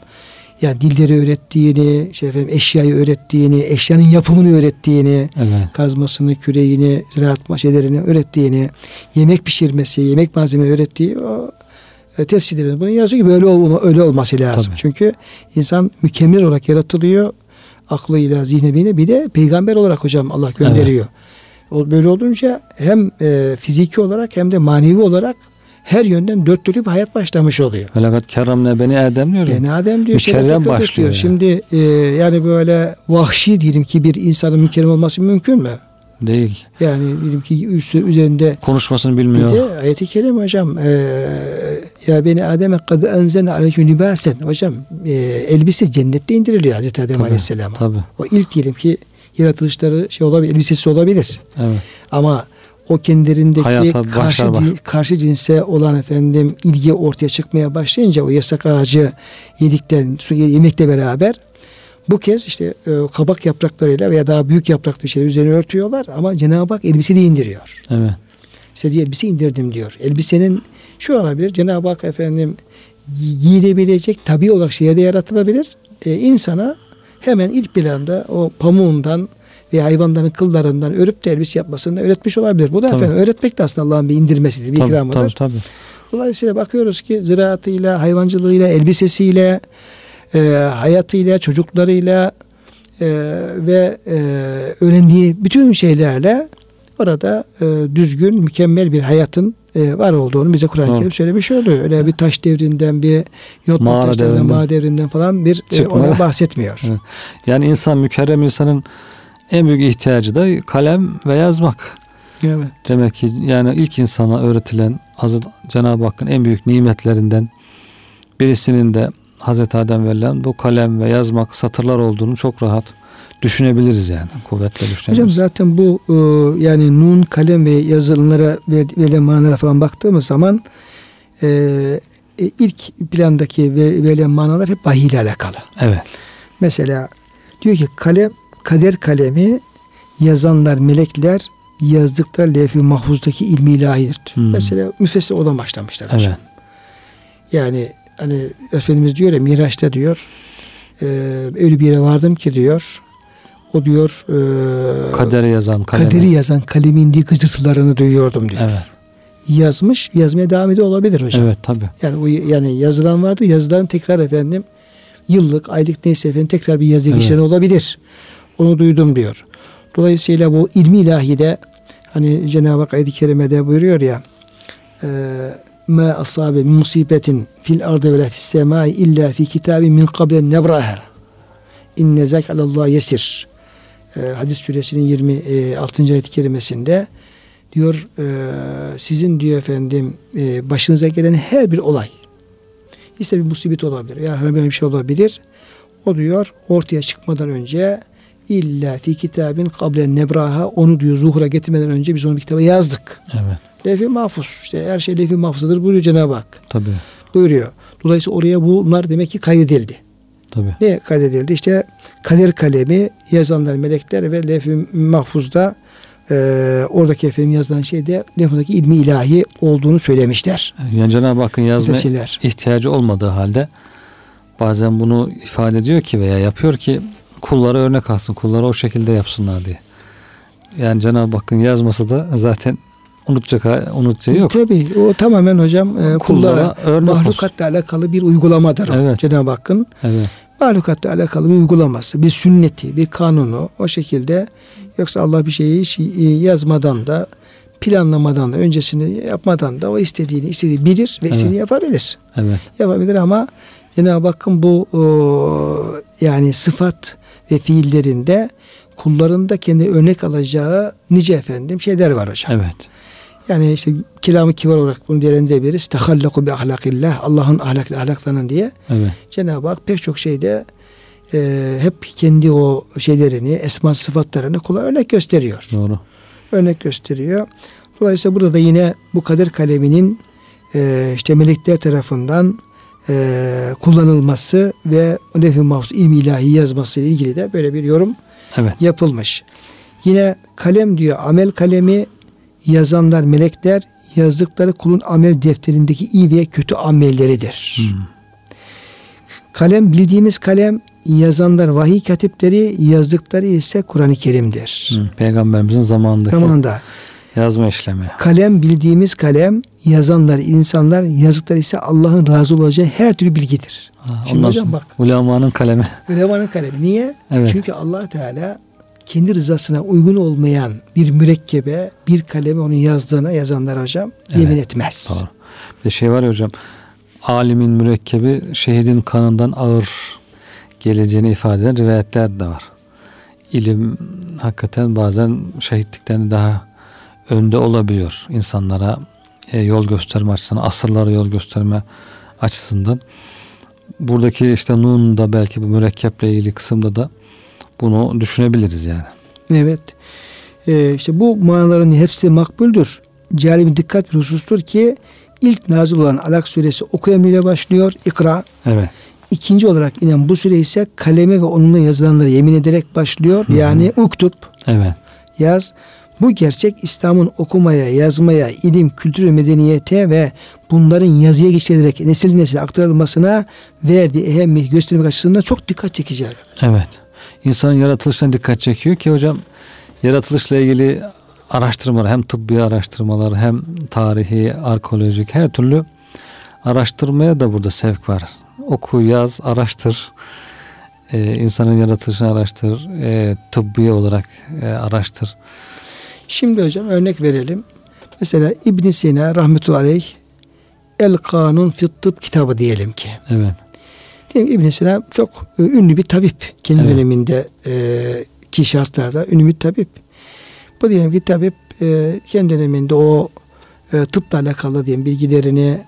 yani dilleri öğrettiğini, işte efendim eşyayı öğrettiğini, eşyanın yapımını öğrettiğini, evet. kazmasını, küreğini, ziraat maşelerini öğrettiğini, yemek pişirmesi, yemek malzemeyi öğrettiği o e, tefsirlerinde bunu yazıyor ki böyle olma, öyle olması lazım. Tabii. Çünkü insan mükemmel olarak yaratılıyor aklıyla, zihniyle, bir de peygamber olarak hocam Allah gönderiyor. Evet. Böyle olunca hem e, fiziki olarak hem de manevi olarak her yönden dört türlü bir hayat başlamış oluyor. Velakat kerramne beni Adem diyor. Beni Adem diyor. Mükerrem başlıyor. Yani. Şimdi e, yani böyle vahşi diyelim ki bir insanın mükerrem olması mümkün mü? Değil. Yani diyelim ki üstü, üzerinde konuşmasını bilmiyor. Bir de ayet-i kerim hocam e, ya beni Adem'e kad enzene aleyküm libasen hocam e, elbise cennette indiriliyor Hazreti Adem Aleyhisselam'a. Tabii. O ilk diyelim ki yaratılışları şey olabilir, elbisesi olabilir. Evet. Ama o kendilerindeki hayata karşı, karşı cinse olan efendim ilgi ortaya çıkmaya başlayınca o yasak ağacı yedikten, yemekle beraber bu kez işte e, kabak yapraklarıyla veya daha büyük yapraklı bir şeyler üzerine örtüyorlar ama Cenab-ı Hak elbiseyi indiriyor. Evet. İşte diye elbise indirdim diyor. Elbisenin şu olabilir, Cenab-ı Hak efendim giyilebilecek tabii olarak şeye de yaratılabilir. E, insana hemen ilk planda o pamuğundan veya hayvanların kıllarından örüp de elbise yapmasını öğretmiş olabilir. Bu da tabii. efendim öğretmek de aslında Allah'ın bir indirmesidir, bir tabii, ikramıdır. Tabii, tabii. Dolayısıyla bakıyoruz ki ziraatıyla, hayvancılığıyla, elbisesiyle, e, hayatıyla, çocuklarıyla e, ve e, öğrendiği bütün şeylerle orada e, düzgün, mükemmel bir hayatın e, var olduğunu bize Kur'an-ı Kerim söylemiş oluyor. Öyle bir taş devrinden, bir yotma taşlarından, mağara devrinden falan bir e, ona bahsetmiyor. Yani insan, mükerrem insanın en büyük ihtiyacı da kalem ve yazmak. Evet. Demek ki yani ilk insana öğretilen Cenab-ı Hakk'ın en büyük nimetlerinden birisinin de Hazreti Adem verilen bu kalem ve yazmak, satırlar olduğunu çok rahat düşünebiliriz yani. Kuvvetle düşünebiliriz. Hocam zaten bu yani nun, kalem ve yazılara verilen manalara falan baktığımız zaman ilk plandaki verilen manalar hep vahiy ile alakalı. Evet. Mesela diyor ki kalem, kader kalemi, yazanlar melekler, yazdıkları levh-i mahfuzdaki ilmi ilahidir. Hmm. Mesela müfessir olan başlamışlar. Evet. Hocam. Yani hani Efendimiz diyor ya Miraç'ta diyor e, öyle bir yere vardım ki diyor o diyor e, kaderi yazan kalemi. Kaderi yazan kalemin diye gıcırtılarını duyuyordum diyor. Evet. Yazmış, yazmaya devam ediyor olabilir hocam. Evet tabii. Yani o yani yazılan vardı, yazılan tekrar efendim yıllık, aylık neyse efendim tekrar bir yazıya geçen evet. olabilir. Onu duydum diyor. Dolayısıyla bu ilmi ilahide hani Cenab-ı Hak ayet-i kerimede buyuruyor ya مَا أَصَابَ مِنْ مُصِيبَةٍ فِي الْأَرْضِ وَلَا فِي السَّمَاءِ إِلَّا فِي كِتَابٍ مِنْ قَبْلِ نَبْرَهَا اِنَّ ذَلِكَ عَلَى اللّٰهِ يَسِيرٌ Hadis suresinin yirmi altıncı ayet-i kerimesinde diyor sizin diyor efendim başınıza gelen her bir olay işte bir musibet olabilir veya herhangi bir şey olabilir. O diyor ortaya çıkmadan önce İlla fi kitabin kable nebraha onu diyor zuhura getirmeden önce biz onu bir kitaba yazdık. Evet. Levh-i mahfuz. İşte her şey levh-i mahfuzdadır buyuruyor Cenab-ı Hak. Tabii. Buyuruyor. Dolayısıyla oraya bunlar demek ki kaydedildi. Tabii. Ne kaydedildi? İşte kader kalemi, yazanlar melekler ve levh-i mahfuzda e, oradaki efendim yazılan şeyde levh-i ilmi ilahi olduğunu söylemişler. Yani Cenab-ı Hakk'ın yazma Fesiler. ihtiyacı olmadığı halde bazen bunu ifade ediyor ki veya yapıyor ki kullara örnek alsın, kullara o şekilde yapsınlar diye. Yani Cenab-ı Hakk'ın yazması da zaten unutacak, unutacağı yok. Tabii o tamamen hocam kullara, kullara örnek mahlukatla olsun. alakalı bir uygulamadır. Evet. Cenab-ı Hakk'ın evet. mahlukatla alakalı bir uygulaması, bir sünneti, bir kanunu o şekilde. Yoksa Allah bir şeyi yazmadan da, planlamadan da, öncesini yapmadan da o istediğini istediği bilir ve evet. istediğini yapabilir. Evet. Yapabilir ama Cenab-ı Hakk'ın bu o, yani sıfat ve fiillerinde kullarında kendi örnek alacağı nice efendim şeyler var hocam. Evet. Yani işte kelam-ı kibar olarak bunu değerlendirebiliriz. Tehallaku bi ahlakillah. Allah'ın ahlakla ahlaklanın diye. Evet. Cenab-ı Hak pek çok şeyde e, hep kendi o şeylerini, esma sıfatlarını kula örnek gösteriyor. Doğru. Örnek gösteriyor. Dolayısıyla burada da yine bu kader kaleminin e, işte melekler tarafından Ee, kullanılması ve levh-i mahfuz ilmi ilahi yazması ile ilgili de böyle bir yorum evet. yapılmış. Yine kalem diyor amel kalemi, yazanlar melekler, yazdıkları kulun amel defterindeki iyi ve kötü amelleridir. Hmm. Kalem bildiğimiz kalem, yazanlar vahiy katipleri, yazdıkları ise Kur'an-ı Kerim'dir. Hmm. Peygamberimizin zamanındaki zamanında yazma işlemi. Kalem bildiğimiz kalem, yazanlar insanlar, yazdıkları ise Allah'ın razı olacağı her türlü bilgidir. Ha, şimdi hocam bak. Ulemanın kalemi. Ulemanın kalemi. Niye? Evet. Çünkü Allah Teala kendi rızasına uygun olmayan bir mürekkebe, bir kalemi onun yazdığına yazanlar hocam evet. yemin etmez. Doğru. Bir de şey var ya hocam, alimin mürekkebi şehidin kanından ağır geleceğini ifade eden rivayetler de var. İlim hakikaten bazen şehitlikten daha önde olabiliyor insanlara e, yol gösterme açısından, asırlara yol gösterme açısından. Buradaki işte Nun'da belki bu mürekkeple ilgili kısımda da bunu düşünebiliriz yani. Evet. Ee, işte bu manaların hepsi makbuldür. Cali bir dikkat bir husustur ki ilk nazil olan Alak suresi oku emriyle başlıyor. İkra. Evet. İkinci olarak inen bu süre ise kaleme ve onunla yazılanlara yemin ederek başlıyor. Hı-hı. Yani uktup. Evet. Yaz. Bu gerçek İslam'ın okumaya, yazmaya, ilim, kültür ve medeniyete ve bunların yazıya geçirilerek nesil nesile aktarılmasına verdiği ehemmiyeti göstermek açısından çok dikkat çekici. Evet. insanın yaratılışına dikkat çekiyor ki hocam yaratılışla ilgili araştırmalar, hem tıbbi araştırmalar hem tarihi, arkeolojik her türlü araştırmaya da burada sevk var. Oku, yaz, araştır. Ee, insanın yaratılışını araştır. Ee, tıbbi olarak e, araştır. Şimdi hocam örnek verelim. Mesela İbn Sina rahmetullahi aleyh El-Kanun fi't-Tıb kitabı diyelim ki. Evet. İbn Sina çok ünlü bir tabip. Kendi evet. döneminde e, ki şartlarda ünlü bir tabip. Bu diyelim ki tabip e, kendi döneminde o e, tıpla alakalı diyelim bilgilerini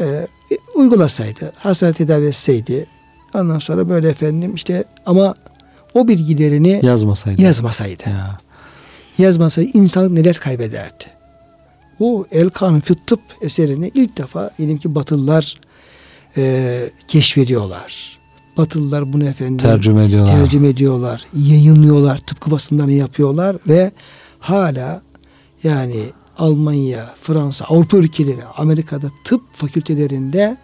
e, uygulasaydı, hastane tedavi etseydi, ondan sonra böyle efendim işte ama o bilgilerini yazmasaydı, yazmasaydı, ya. yazmasaydı insanlık neler kaybederdi? Bu El-Kanun fi't-Tıb eserini ilk defa diyelim ki Batılılar e, keşfediyorlar. Batılılar bunu efendim tercüme ediyorlar. tercüme ediyorlar, yayınlıyorlar, tıpkı basımlarını yapıyorlar ve hala yani Almanya, Fransa, Avrupa ülkeleri, Amerika'da tıp fakültelerinde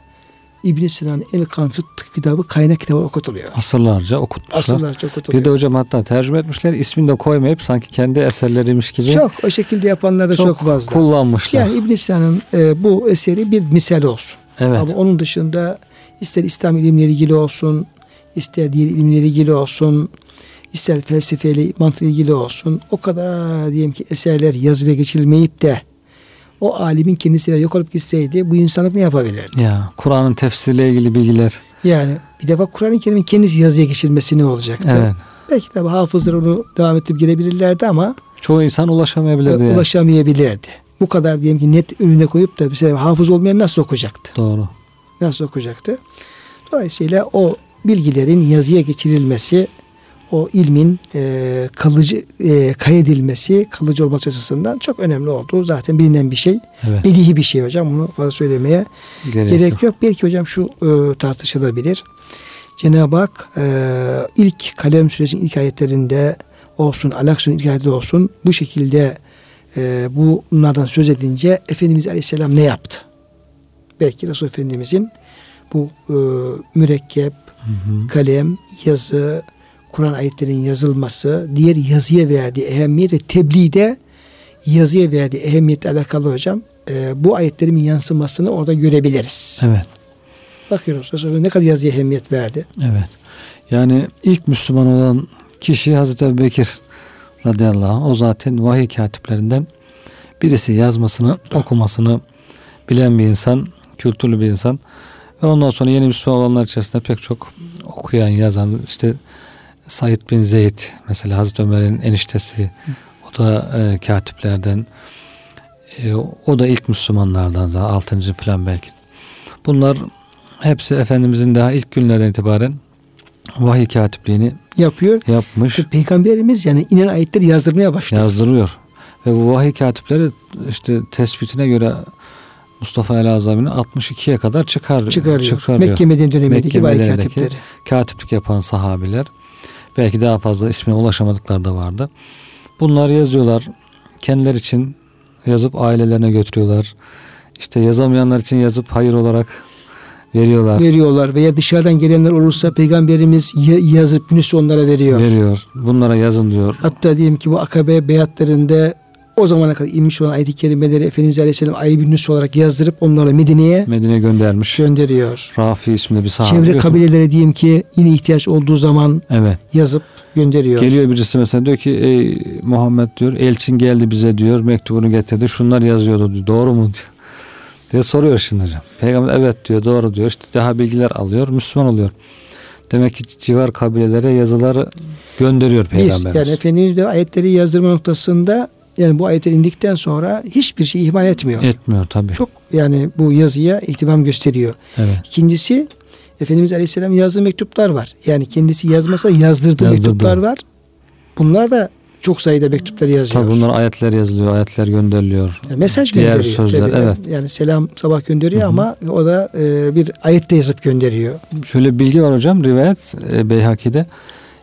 İbn Sina'nın El-Kanun fi't-Tıb kitabı kaynak kitabı okutuluyor. Asırlarca okutmuşlar. Asırlarca okutuluyor. Bir de hocam hatta tercüme etmişler, ismini de koymayıp sanki kendi eserleriymiş gibi. Çok o şekilde yapanlar da çok, çok fazla. Kullanmışlar. Yani İbn Sina'nın e, bu eseri bir misal olsun. Evet. Ama onun dışında ister İslam ilimleri ilgili olsun, ister diğer ilimleri ilgili olsun, ister felsefeyle, mantıkla ilgili olsun. O kadar diyelim ki eserler yazıya geçirilmeyip de o alimin kendisiyle yok olup gitseydi bu insanlık ne yapabilirdi? Ya, Kur'an'ın tefsiriyle ilgili bilgiler. Yani bir defa Kur'an-ı Kerim'in kendisi yazıya geçirilmesi ne olacaktı? Evet. Belki tabi hafızlar onu devam ettirip gelebilirlerdi ama çoğu insan ulaşamayabilirdi. Yani. Ulaşamayabilirdi. Bu kadar diyelim ki net önüne koyup da bir hafız olmayan nasıl okuyacaktı? Doğru. Nasıl okuyacaktı? Dolayısıyla o bilgilerin yazıya geçirilmesi, o ilmin e, kalıcı e, kaydedilmesi, kalıcı olması açısından çok önemli oldu. Zaten bilinen bir şey. Evet. Bedihi bir şey hocam. Bunu fazla söylemeye gerek, gerek yok. yok. Belki hocam şu e, tartışılabilir. Cenab-ı Hak e, ilk Kalem Suresi'nin ilk ayetlerinde olsun, Alak Suresi'nin ilk ayetlerinde olsun bu şekilde e, bunlardan söz edince Efendimiz Aleyhisselam ne yaptı? Belki Resul Efendimizin bu e, mürekkep, hı hı. kalem, yazı, Kur'an ayetlerinin yazılması, diğer yazıya verdiği ehemmiyet ve tebliğde yazıya verdiği ehemmiyetle alakalı hocam e, bu ayetlerin yansımasını orada görebiliriz. Evet. Bakıyoruz ne kadar yazıya ehemmiyet verdi. Evet. Yani ilk Müslüman olan kişi Hazreti Ebu Bekir radıyallahu anh. O zaten vahiy katiplerinden birisi, yazmasını, okumasını bilen bir insan, kültürlü bir insan. Ve ondan sonra yeni Müslüman olanlar içerisinde pek çok okuyan, yazan işte Said bin Zeyd mesela Hazreti Ömer'in eniştesi, o da e, katiplerden, e, o da ilk Müslümanlardan zaten altıncı falan belki. Bunlar hepsi Efendimizin daha ilk günlerden itibaren vahiy katipliğini yapıyor. Yapmış. İşte Peygamberimiz yani inen ayetleri yazdırmaya başlıyor. Yazdırıyor. Ve bu vahiy katipleri işte tespitine göre Mustafa el Azami'nin altmış ikiye kadar çıkar, çıkarıyor. çıkarıyor. Mekke Medine dönemindeki vahiy katipleri. Katiplik yapan sahabiler. Belki daha fazla ismine ulaşamadıkları da vardı. Bunlar yazıyorlar. Kendileri için yazıp ailelerine götürüyorlar. İşte yazamayanlar için yazıp hayır olarak veriyorlar. Veriyorlar veya dışarıdan gelenler olursa Peygamberimiz yazıp günüsü onlara veriyor. Veriyor. Bunlara yazın diyor. Hatta diyelim ki bu akabe beyatlarında o zamana kadar inmiş olan ayet-i kerimeleri Efendimiz Aleyhisselam ayrı bir nüs olarak yazdırıp onları Medine'ye Medine'ye göndermiş. Gönderiyor. Rafi isimli bir sahabe. Çevre kabilelere diyeyim ki yine ihtiyaç olduğu zaman evet. yazıp gönderiyor. Geliyor birisi mesela diyor ki ey Muhammed diyor elçin geldi bize diyor mektubunu getirdi şunlar yazıyordu diyor, doğru mu diye soruyor şimdi hocam. Peygamber evet diyor doğru diyor işte daha bilgiler alıyor Müslüman oluyor. Demek ki civar kabilelere yazıları gönderiyor Peygamberimiz. Yani Efendimiz de ayetleri yazdırma noktasında yani bu ayetler indikten sonra hiçbir şey ihmal etmiyor. Etmiyor tabii. Çok yani bu yazıya ihtimam gösteriyor. Evet. İkincisi Efendimiz Aleyhisselam yazdığı mektuplar var. Yani kendisi yazmasa yazdırdığı Yazdırdı. mektuplar var. Bunlar da çok sayıda mektupları yazıyor. Tabii bunlar ayetler yazılıyor, ayetler gönderiliyor. Yani mesaj diğer gönderiyor. Diğer sözler tabii. evet. Yani selam sabah gönderiyor, hı hı. ama o da e, bir ayette yazıp gönderiyor. Şöyle bilgi var hocam rivayet e, Beyhaki'de.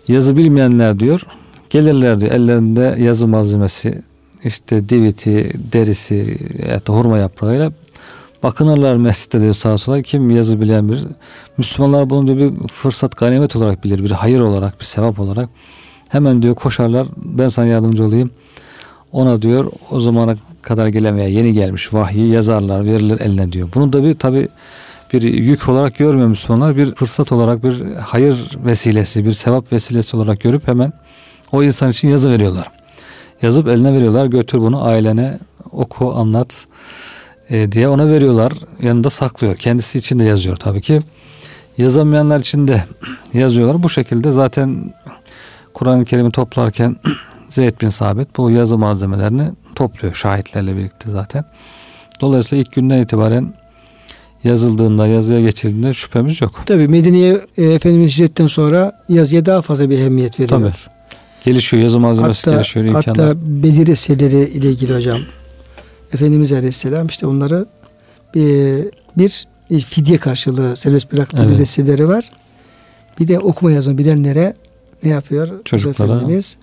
Yazı bilmeyenler diyor gelirler diyor ellerinde yazı malzemesi. İşte diviti, derisi, hatta hurma yaprağıyla bakınırlar mescitte diyor sağa sola, kim yazı bilen bilir. Müslümanlar bunu diyor bir fırsat, ganimet olarak bilir, bir hayır olarak, bir sevap olarak. Hemen diyor koşarlar, ben sana yardımcı olayım. Ona diyor o zamana kadar gelemeye yeni gelmiş vahyi yazarlar, verilir eline diyor. Bunu da bir tabi bir yük olarak görmüyor Müslümanlar, bir fırsat olarak, bir hayır vesilesi, bir sevap vesilesi olarak görüp hemen o insan için yazı veriyorlar. Yazıp eline veriyorlar, götür bunu ailene oku, anlat e, diye ona veriyorlar. Yanında saklıyor, kendisi için de yazıyor tabii ki. Yazamayanlar için de yazıyorlar. Bu şekilde zaten Kur'an-ı Kerim'i toplarken Zeyd bin Sabit bu yazı malzemelerini topluyor şahitlerle birlikte zaten. Dolayısıyla ilk günden itibaren yazıldığında, yazıya geçildiğinde şüphemiz yok. Tabii Medine'ye e, Efendimiz hicretten sonra yazıya daha fazla bir ehemmiyet veriyor. Tabii. Gelişiyor, yazı malzemesi hatta, gelişiyor. Imkanlar. Hatta Bedir eserleri ile ilgili hocam, Efendimiz Aleyhisselam işte onları bir, bir fidye karşılığı serbest bıraktığı evet. eserleri var. Bir de okuma yazma bilenlere ne yapıyor? Çocuklara. Efendimiz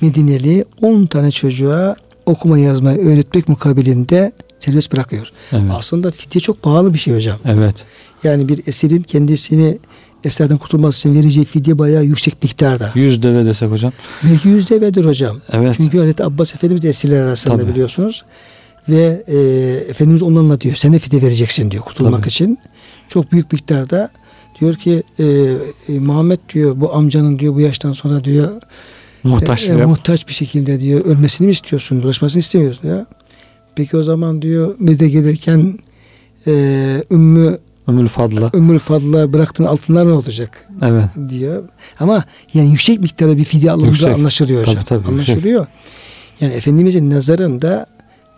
Medineli on tane çocuğa okuma yazmayı öğretmek mukabilinde serbest bırakıyor. Evet. Aslında fidye çok pahalı bir şey hocam. Evet. Yani bir esirin kendisini esirden kurtulması için vereceği fidye bayağı yüksek miktarda. Yüz deve desek hocam. Belki yüz devedir hocam. Evet. Çünkü Halit Abbas Efendimiz de esirler arasında tabii. biliyorsunuz. Ve e, Efendimiz onlarla diyor sen de fidye vereceksin diyor kurtulmak tabii. için. Çok büyük miktarda diyor ki e, e, Muhammed diyor bu amcanın diyor bu yaştan sonra diyor muhtaç, e, e, muhtaç bir şekilde diyor ölmesini mi istiyorsun? Dolaşmasını istemiyorsun ya. Peki o zaman diyor Medine'ye gelirken e, Ümmü Ümmü'l Fadl'a. Ümmü'l Fadl'a bıraktığın altınlar ne olacak? Evet. diyor. Ama yani yüksek miktarda bir fidye alınca anlaşılıyor hocam. Tabii, tabii, anlaşılıyor. Yüksek. Yani Efendimizin nazarında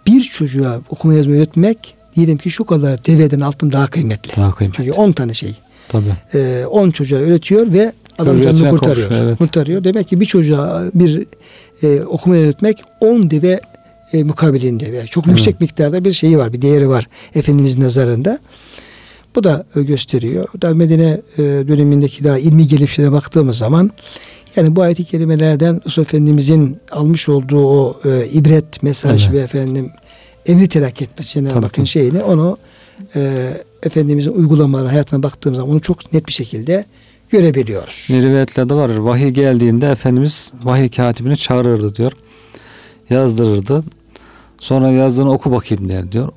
bir çocuğa okuma yazma öğretmek diyelim ki şu kadar deveden altın daha kıymetli. Daha kıymetli. Çünkü on tane şey. Tabii. on ee, çocuğa öğretiyor ve adam canını kurtarıyor. Korkuyor, evet. Kurtarıyor. Demek ki bir çocuğa bir e, okuma öğretmek on deve e, mukabilinde veya çok yüksek evet. miktarda bir şeyi var, bir değeri var Efendimizin nazarında. Bu da gösteriyor. Daha Medine dönemindeki daha ilmi gelişmelere baktığımız zaman yani bu ayet-i kerimelerden Resul Efendimizin almış olduğu o e, ibret, mesaj evet. ve efendim emri telakki etmesi yani bakın şeyini onu e, Efendimizin uygulamaları hayatına baktığımız zaman onu çok net bir şekilde görebiliyoruz. Rivayetlerde var. Vahiy geldiğinde Efendimiz vahiy katibini çağırırdı diyor. Yazdırırdı. Sonra yazdığını oku bakayım der diyor.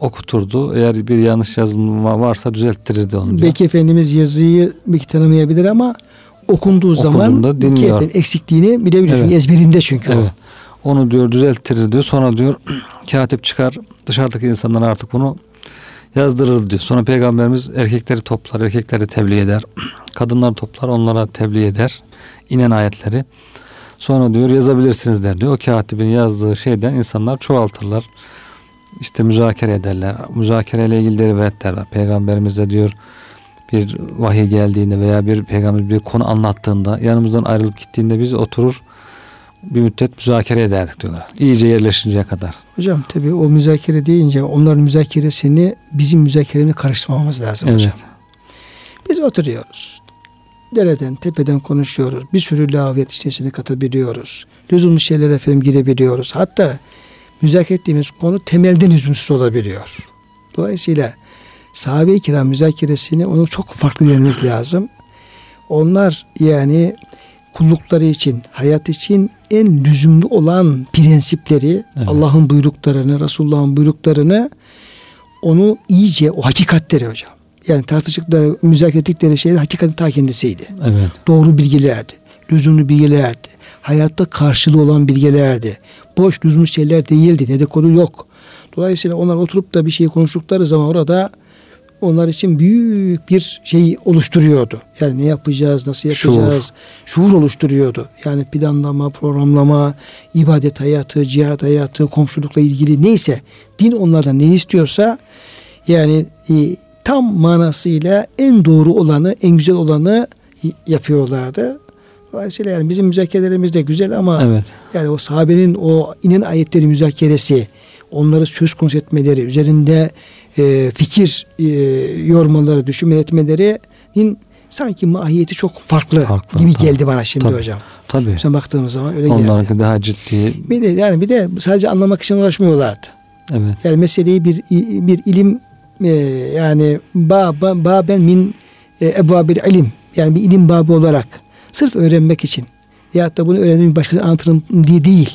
Okuturdu. Eğer bir yanlış yazılma varsa düzelttirirdi onu diyor. Belki Efendimiz yazıyı belki tanımayabilir ama okunduğu zaman efendim, eksikliğini bilebiliyor. Evet. Çünkü ezberinde çünkü evet. o. Onu diyor düzelttirir diyor. Sonra diyor katip çıkar dışarıdaki insanlara artık bunu yazdırır diyor. Sonra Peygamberimiz erkekleri toplar, erkekleri tebliğ eder. Kadınları toplar, onlara tebliğ eder. İnen ayetleri. Sonra diyor yazabilirsiniz der diyor. O katibin yazdığı şeyden insanlar çoğaltırlar. İşte müzakere ederler. Müzakere ile ilgili de rivayetler var. Peygamberimiz de diyor bir vahiy geldiğinde veya bir peygamber bir konu anlattığında yanımızdan ayrılıp gittiğinde biz oturur bir müddet müzakere ederdik diyorlar. İyice yerleşinceye kadar. Hocam tabii o müzakere deyince onların müzakeresini bizim müzakeremizi karıştırmamamız lazım evet. hocam. Biz oturuyoruz. Dereden, tepeden konuşuyoruz. Bir sürü lavet içerisine katabiliyoruz. Lüzumlu şeylere efendim girebiliyoruz. Hatta müzakere ettiğimiz konu temelden üzümsüz olabiliyor. Dolayısıyla sahabe-i kiram müzakeresini onu çok farklı görmek lazım. Onlar yani kullukları için, hayat için en lüzumlu olan prensipleri, evet. Allah'ın buyruklarını, Resulullah'ın buyruklarını onu iyice, o hakikatleri hocam. Yani tartıştıkları, müzakere ettikleri şeyler hakikatin ta kendisiydi. Evet. Doğru bilgilerdi, lüzumlu bilgilerdi. Hayatta karşılığı olan bilgilerdi. Boş lüzumlu şeyler değildi. Dedikodu yok. Dolayısıyla onlar oturup da bir şey konuştukları zaman orada onlar için büyük bir şey oluşturuyordu. Yani ne yapacağız, nasıl yapacağız? Şuur, şuur oluşturuyordu. Yani planlama, programlama, ibadet hayatı, cihat hayatı, komşulukla ilgili neyse din onlardan ne istiyorsa yani e, tam manasıyla en doğru olanı, en güzel olanı yapıyorlardı. Dolayısıyla yani bizim müzakerelerimiz de güzel ama evet. yani o sahabenin o inen ayetleri müzakeresi, onları söz konusu etmeleri, üzerinde e, fikir e, yormaları, düşünme etmelerinin sanki mahiyeti çok farklı, farklı gibi tabii. geldi bana şimdi tabii. hocam. Tabii. Mesela baktığımız zaman öyle onların geldi. Onlarınki daha ciddi. Bir de yani bir de sadece anlamak için uğraşmıyorlardı. Evet. Yani meseleyi bir bir ilim e, yani baben ba, ba min e, ebvabil ilim, yani bir ilim babı olarak sırf öğrenmek için ya da bunu öğrenmeyi başkasına anlatırım diye değil.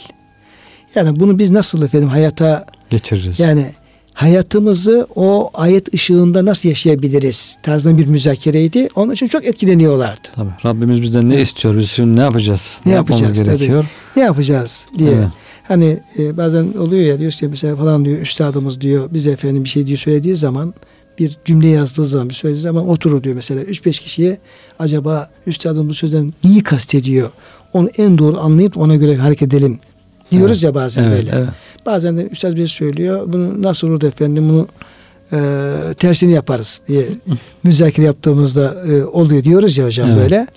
Yani bunu biz nasıl efendim hayata geçiririz? Yani hayatımızı o ayet ışığında nasıl yaşayabiliriz tarzında bir müzakereydi. Onun için çok etkileniyorlardı. Tabii. Rabbimiz bizden ne istiyor? Biz şimdi ne yapacağız? Ne, ne yapacağız gerekiyor? Tabii. Ne yapacağız diye. Evet. Hani e, bazen oluyor ya, diyor ki mesela falan diyor üstadımız diyor bize efendim bir şey diyor söylediği zaman, bir cümle yazdığı zaman, bir söylediği zaman oturur diyor mesela üç beş kişiye, acaba üstadımız bu sözden neyi kastediyor? Onu en doğru anlayıp ona göre hareket edelim diyoruz, evet. Ya bazen evet, böyle. Evet. Bazen de üstad bize söylüyor, bunu nasıl olur da efendim bunu e, tersini yaparız diye müzakere yaptığımızda e, oluyor diyoruz ya hocam, evet. Böyle.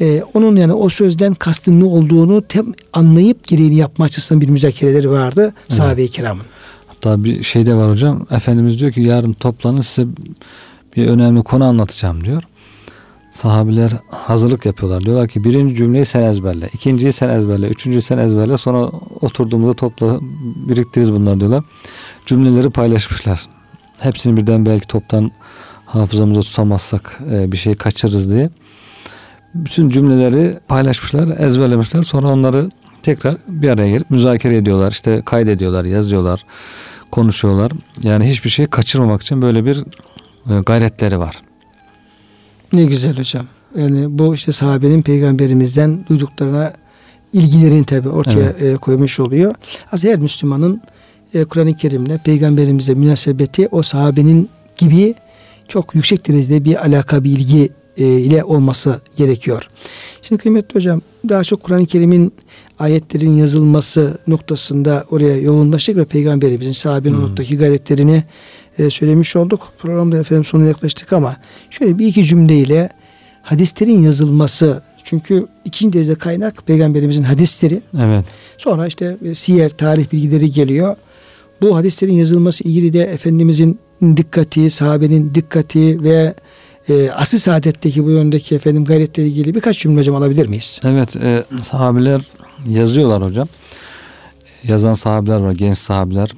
E, onun yani o sözden kastın ne olduğunu tem anlayıp gereğini yapma açısından bir müzakereleri vardı, evet. Sahabe-i kiramın. Hatta bir şey de var hocam. Efendimiz diyor ki yarın toplanın, size bir önemli konu anlatacağım diyor. Sahabiler hazırlık yapıyorlar. Diyorlar ki birinci cümleyi sen ezberle, ikinciyi sen ezberle, üçüncüyü sen ezberle. Sonra oturduğumuzda topla biriktiririz bunlar diyorlar. Cümleleri paylaşmışlar. Hepsini birden belki toptan hafızamıza tutamazsak bir şey kaçırırız diye. Bütün cümleleri paylaşmışlar, ezberlemişler. Sonra onları tekrar bir araya gelip müzakere ediyorlar. İşte kaydediyorlar, yazıyorlar, konuşuyorlar. Yani hiçbir şeyi kaçırmamak için böyle bir gayretleri var. Ne güzel hocam. Yani bu işte sahabenin peygamberimizden duyduklarına ilgilerini tabi ortaya, evet, koymuş oluyor. Aslında her Müslümanın Kur'an-ı Kerim'le, peygamberimizle münasebeti o sahabenin gibi çok yüksek derecede bir alaka, bir ilgi ile olması gerekiyor. Şimdi kıymetli hocam, daha çok Kur'an-ı Kerim'in ayetlerin yazılması noktasında oraya yoğunlaştık ve peygamberimizin, sahabenin hmm. noktaki gayretlerini e, söylemiş olduk. Programda efendim sonuna yaklaştık ama şöyle bir iki cümleyle hadislerin yazılması, çünkü ikinci derece kaynak peygamberimizin hadisleri. Evet. Sonra işte e, siyer, tarih bilgileri geliyor. Bu hadislerin yazılması ilgili de Efendimizin dikkati, sahabenin dikkati ve E, asıl saadetteki bu yöndeki efendim gayretle ilgili birkaç cümle hocam alabilir miyiz? Evet, e, sahabiler yazıyorlar hocam. Yazan sahabiler var, genç sahabiler.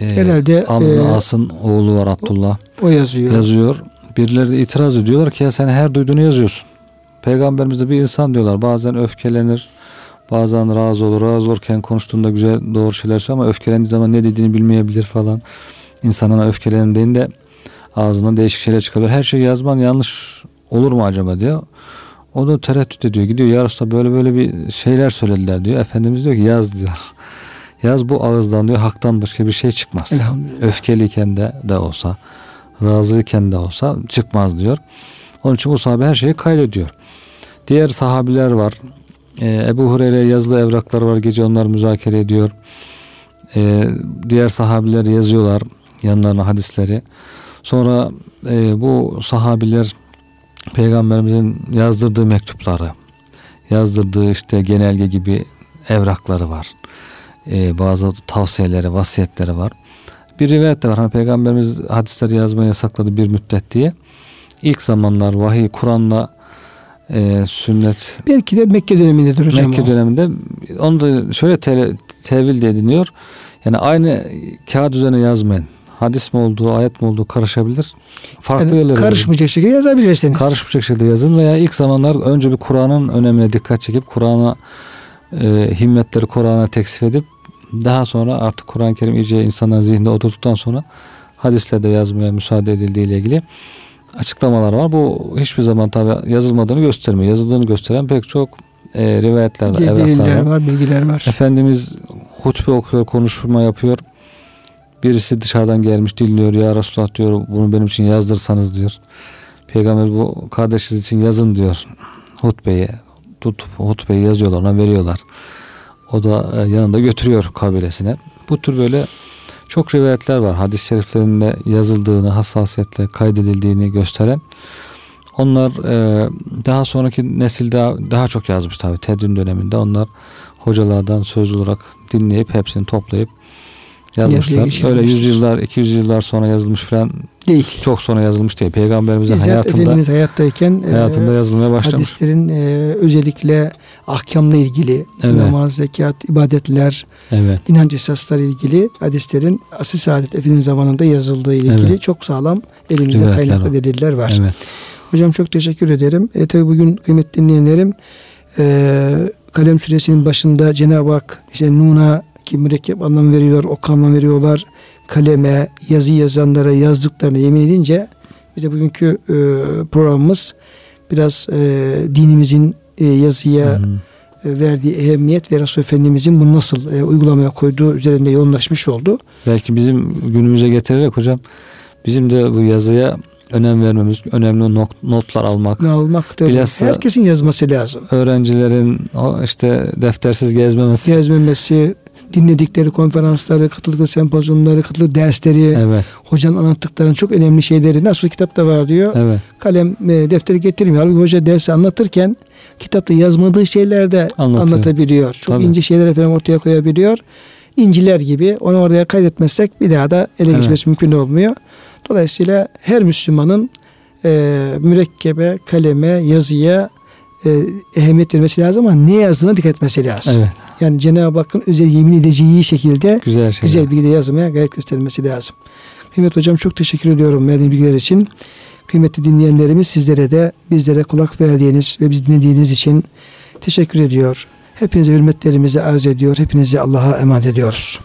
E, Herhalde. Amr bin As'ın e, oğlu var, Abdullah. O, o yazıyor. Yazıyor. Birileri de itiraz ediyorlar ki ya sen her duyduğunu yazıyorsun. Peygamberimiz de bir insan diyorlar. Bazen öfkelenir, bazen razı olur. Razı olurken konuştuğunda güzel doğru şeyler söyler ama öfkelendiği zaman ne dediğini bilmeyebilir falan. İnsanlara öfkelendiğinde ağzından değişik şeyler çıkabilir. Her şeyi yazman yanlış olur mu acaba diyor. O da tereddüt ediyor. Gidiyor, ya Resulallah böyle böyle bir şeyler söylediler diyor. Efendimiz diyor ki yaz diyor. Yaz, bu ağızdan diyor haktan başka bir şey çıkmaz. Öfkeliyken de, de olsa, razıyken de olsa çıkmaz diyor. Onun için bu sahabe her şeyi kaydediyor. Diğer sahabiler var. Ee, Ebu Hureyra yazılı evrakları var. Gece onlar müzakere ediyor. Ee, diğer sahabiler yazıyorlar yanlarına hadisleri. Sonra e, bu sahabiler peygamberimizin yazdırdığı mektupları, yazdırdığı işte genelge gibi evrakları var. E, bazı tavsiyeleri, vasiyetleri var. Bir rivayet de var. Hani peygamberimiz hadisleri yazmayı yasakladı bir müddet diye. İlk zamanlar vahiy Kur'an'la e, sünnet. Belki de Mekke dönemindedir hocam. Mekke o. döneminde. Onu da şöyle te- tevil de ediliyor. Yani aynı kağıt üzerine yazmayın. Hadis mi olduğu, ayet mi olduğu karışabilir. Farklı yani yerlere karışmayacak şekilde yazabilirsiniz. Karışmayacak şekilde yazın veya ilk zamanlar önce bir Kur'an'ın önemine dikkat çekip Kur'an'a e, himmetleri Kur'an'a teksif edip daha sonra artık Kur'an-ı Kerim iyice insanların zihninde oturduktan sonra hadisle de yazmaya müsaade edildiğiyle ilgili açıklamalar var. Bu hiçbir zaman tabi yazılmadığını göstermiyor. Yazıldığını gösteren pek çok e, rivayetler var, evraklar var, bilgiler var. Efendimiz hutbe okuyor, konuşma yapıyor. Birisi dışarıdan gelmiş dinliyor. Ya Resulullah diyor, bunu benim için yazdırsanız diyor. Peygamber bu kardeşiniz için yazın diyor. Hutbeyi tutup hutbeyi yazıyorlar, ona veriyorlar. O da yanında götürüyor kabilesine. Bu tür böyle çok rivayetler var. Hadis-i şeriflerinde yazıldığını, hassasiyetle kaydedildiğini gösteren. Onlar daha sonraki nesil daha, daha çok yazmış tabii. Tedvin döneminde onlar hocalardan söz olarak dinleyip hepsini toplayıp yazmışlar. Öyle yüz yıllar, iki yüz yıllar sonra yazılmış falan değil. Çok sonra yazılmış diye Peygamberimizin bizzat hayatında, Efendimiz hayattayken hayatında yazılmaya başlamış. Hadislerin e, özellikle ahkamla ilgili, evet, namaz, zekat, ibadetler, evet, inanç esasları ilgili hadislerin asıl saadet Efendimiz zamanında yazıldığı ile ilgili, evet, çok sağlam elimizde evet, kaynaklı deliller var. Evet. Hocam çok teşekkür ederim. E, tabii bugün kıymetli dinleyenlerim e, Kalem Suresinin başında Cenab-ı Hak işte Nun'a ki mürekkep anlam veriyorlar, ok anlam veriyorlar. Kaleme, yazı yazanlara yazdıklarını yemin edince bize bugünkü e, programımız biraz e, dinimizin e, yazıya hmm. e, verdiği ehemmiyet ve Resul Efendimizin bunu nasıl e, uygulamaya koyduğu üzerinde yoğunlaşmış oldu. Belki bizim günümüze getirerek hocam bizim de bu yazıya önem vermemiz, önemli not, notlar almak. almak Bilhassa herkesin yazması lazım. Öğrencilerin işte deftersiz gezmemesi. Gezmemesi, dinledikleri konferansları, katıldıkları sempozyumları, katıldıkları dersleri, evet, hocanın anlattıklarının çok önemli şeyleri nasıl kitapta var diyor. Evet. Kalem e, defteri getirmiyor. Halbuki hoca dersi anlatırken kitapta yazmadığı şeyler de Anlatıyor. anlatabiliyor. Çok Tabii. ince şeyler efendim ortaya koyabiliyor. İnciler gibi. Onu oraya kaydetmezsek bir daha da ele geçmesi evet. mümkün olmuyor. Dolayısıyla her Müslümanın e, mürekkebe, kaleme, yazıya e, ehemmiyet vermesi lazım ama ne yazdığına dikkat etmesi lazım. Evet. Yani Cenab-ı Hakk'ın özel yemin edeceği şekilde güzel, güzel bilgi de yazmaya gayret göstermesi lazım. Kıymetli hocam çok teşekkür ediyorum verdiğiniz bilgiler için. Kıymetli dinleyenlerimiz sizlere de bizlere kulak verdiğiniz ve bizi dinlediğiniz için teşekkür ediyor. Hepinize hürmetlerimizi arz ediyor. Hepinizi Allah'a emanet ediyoruz.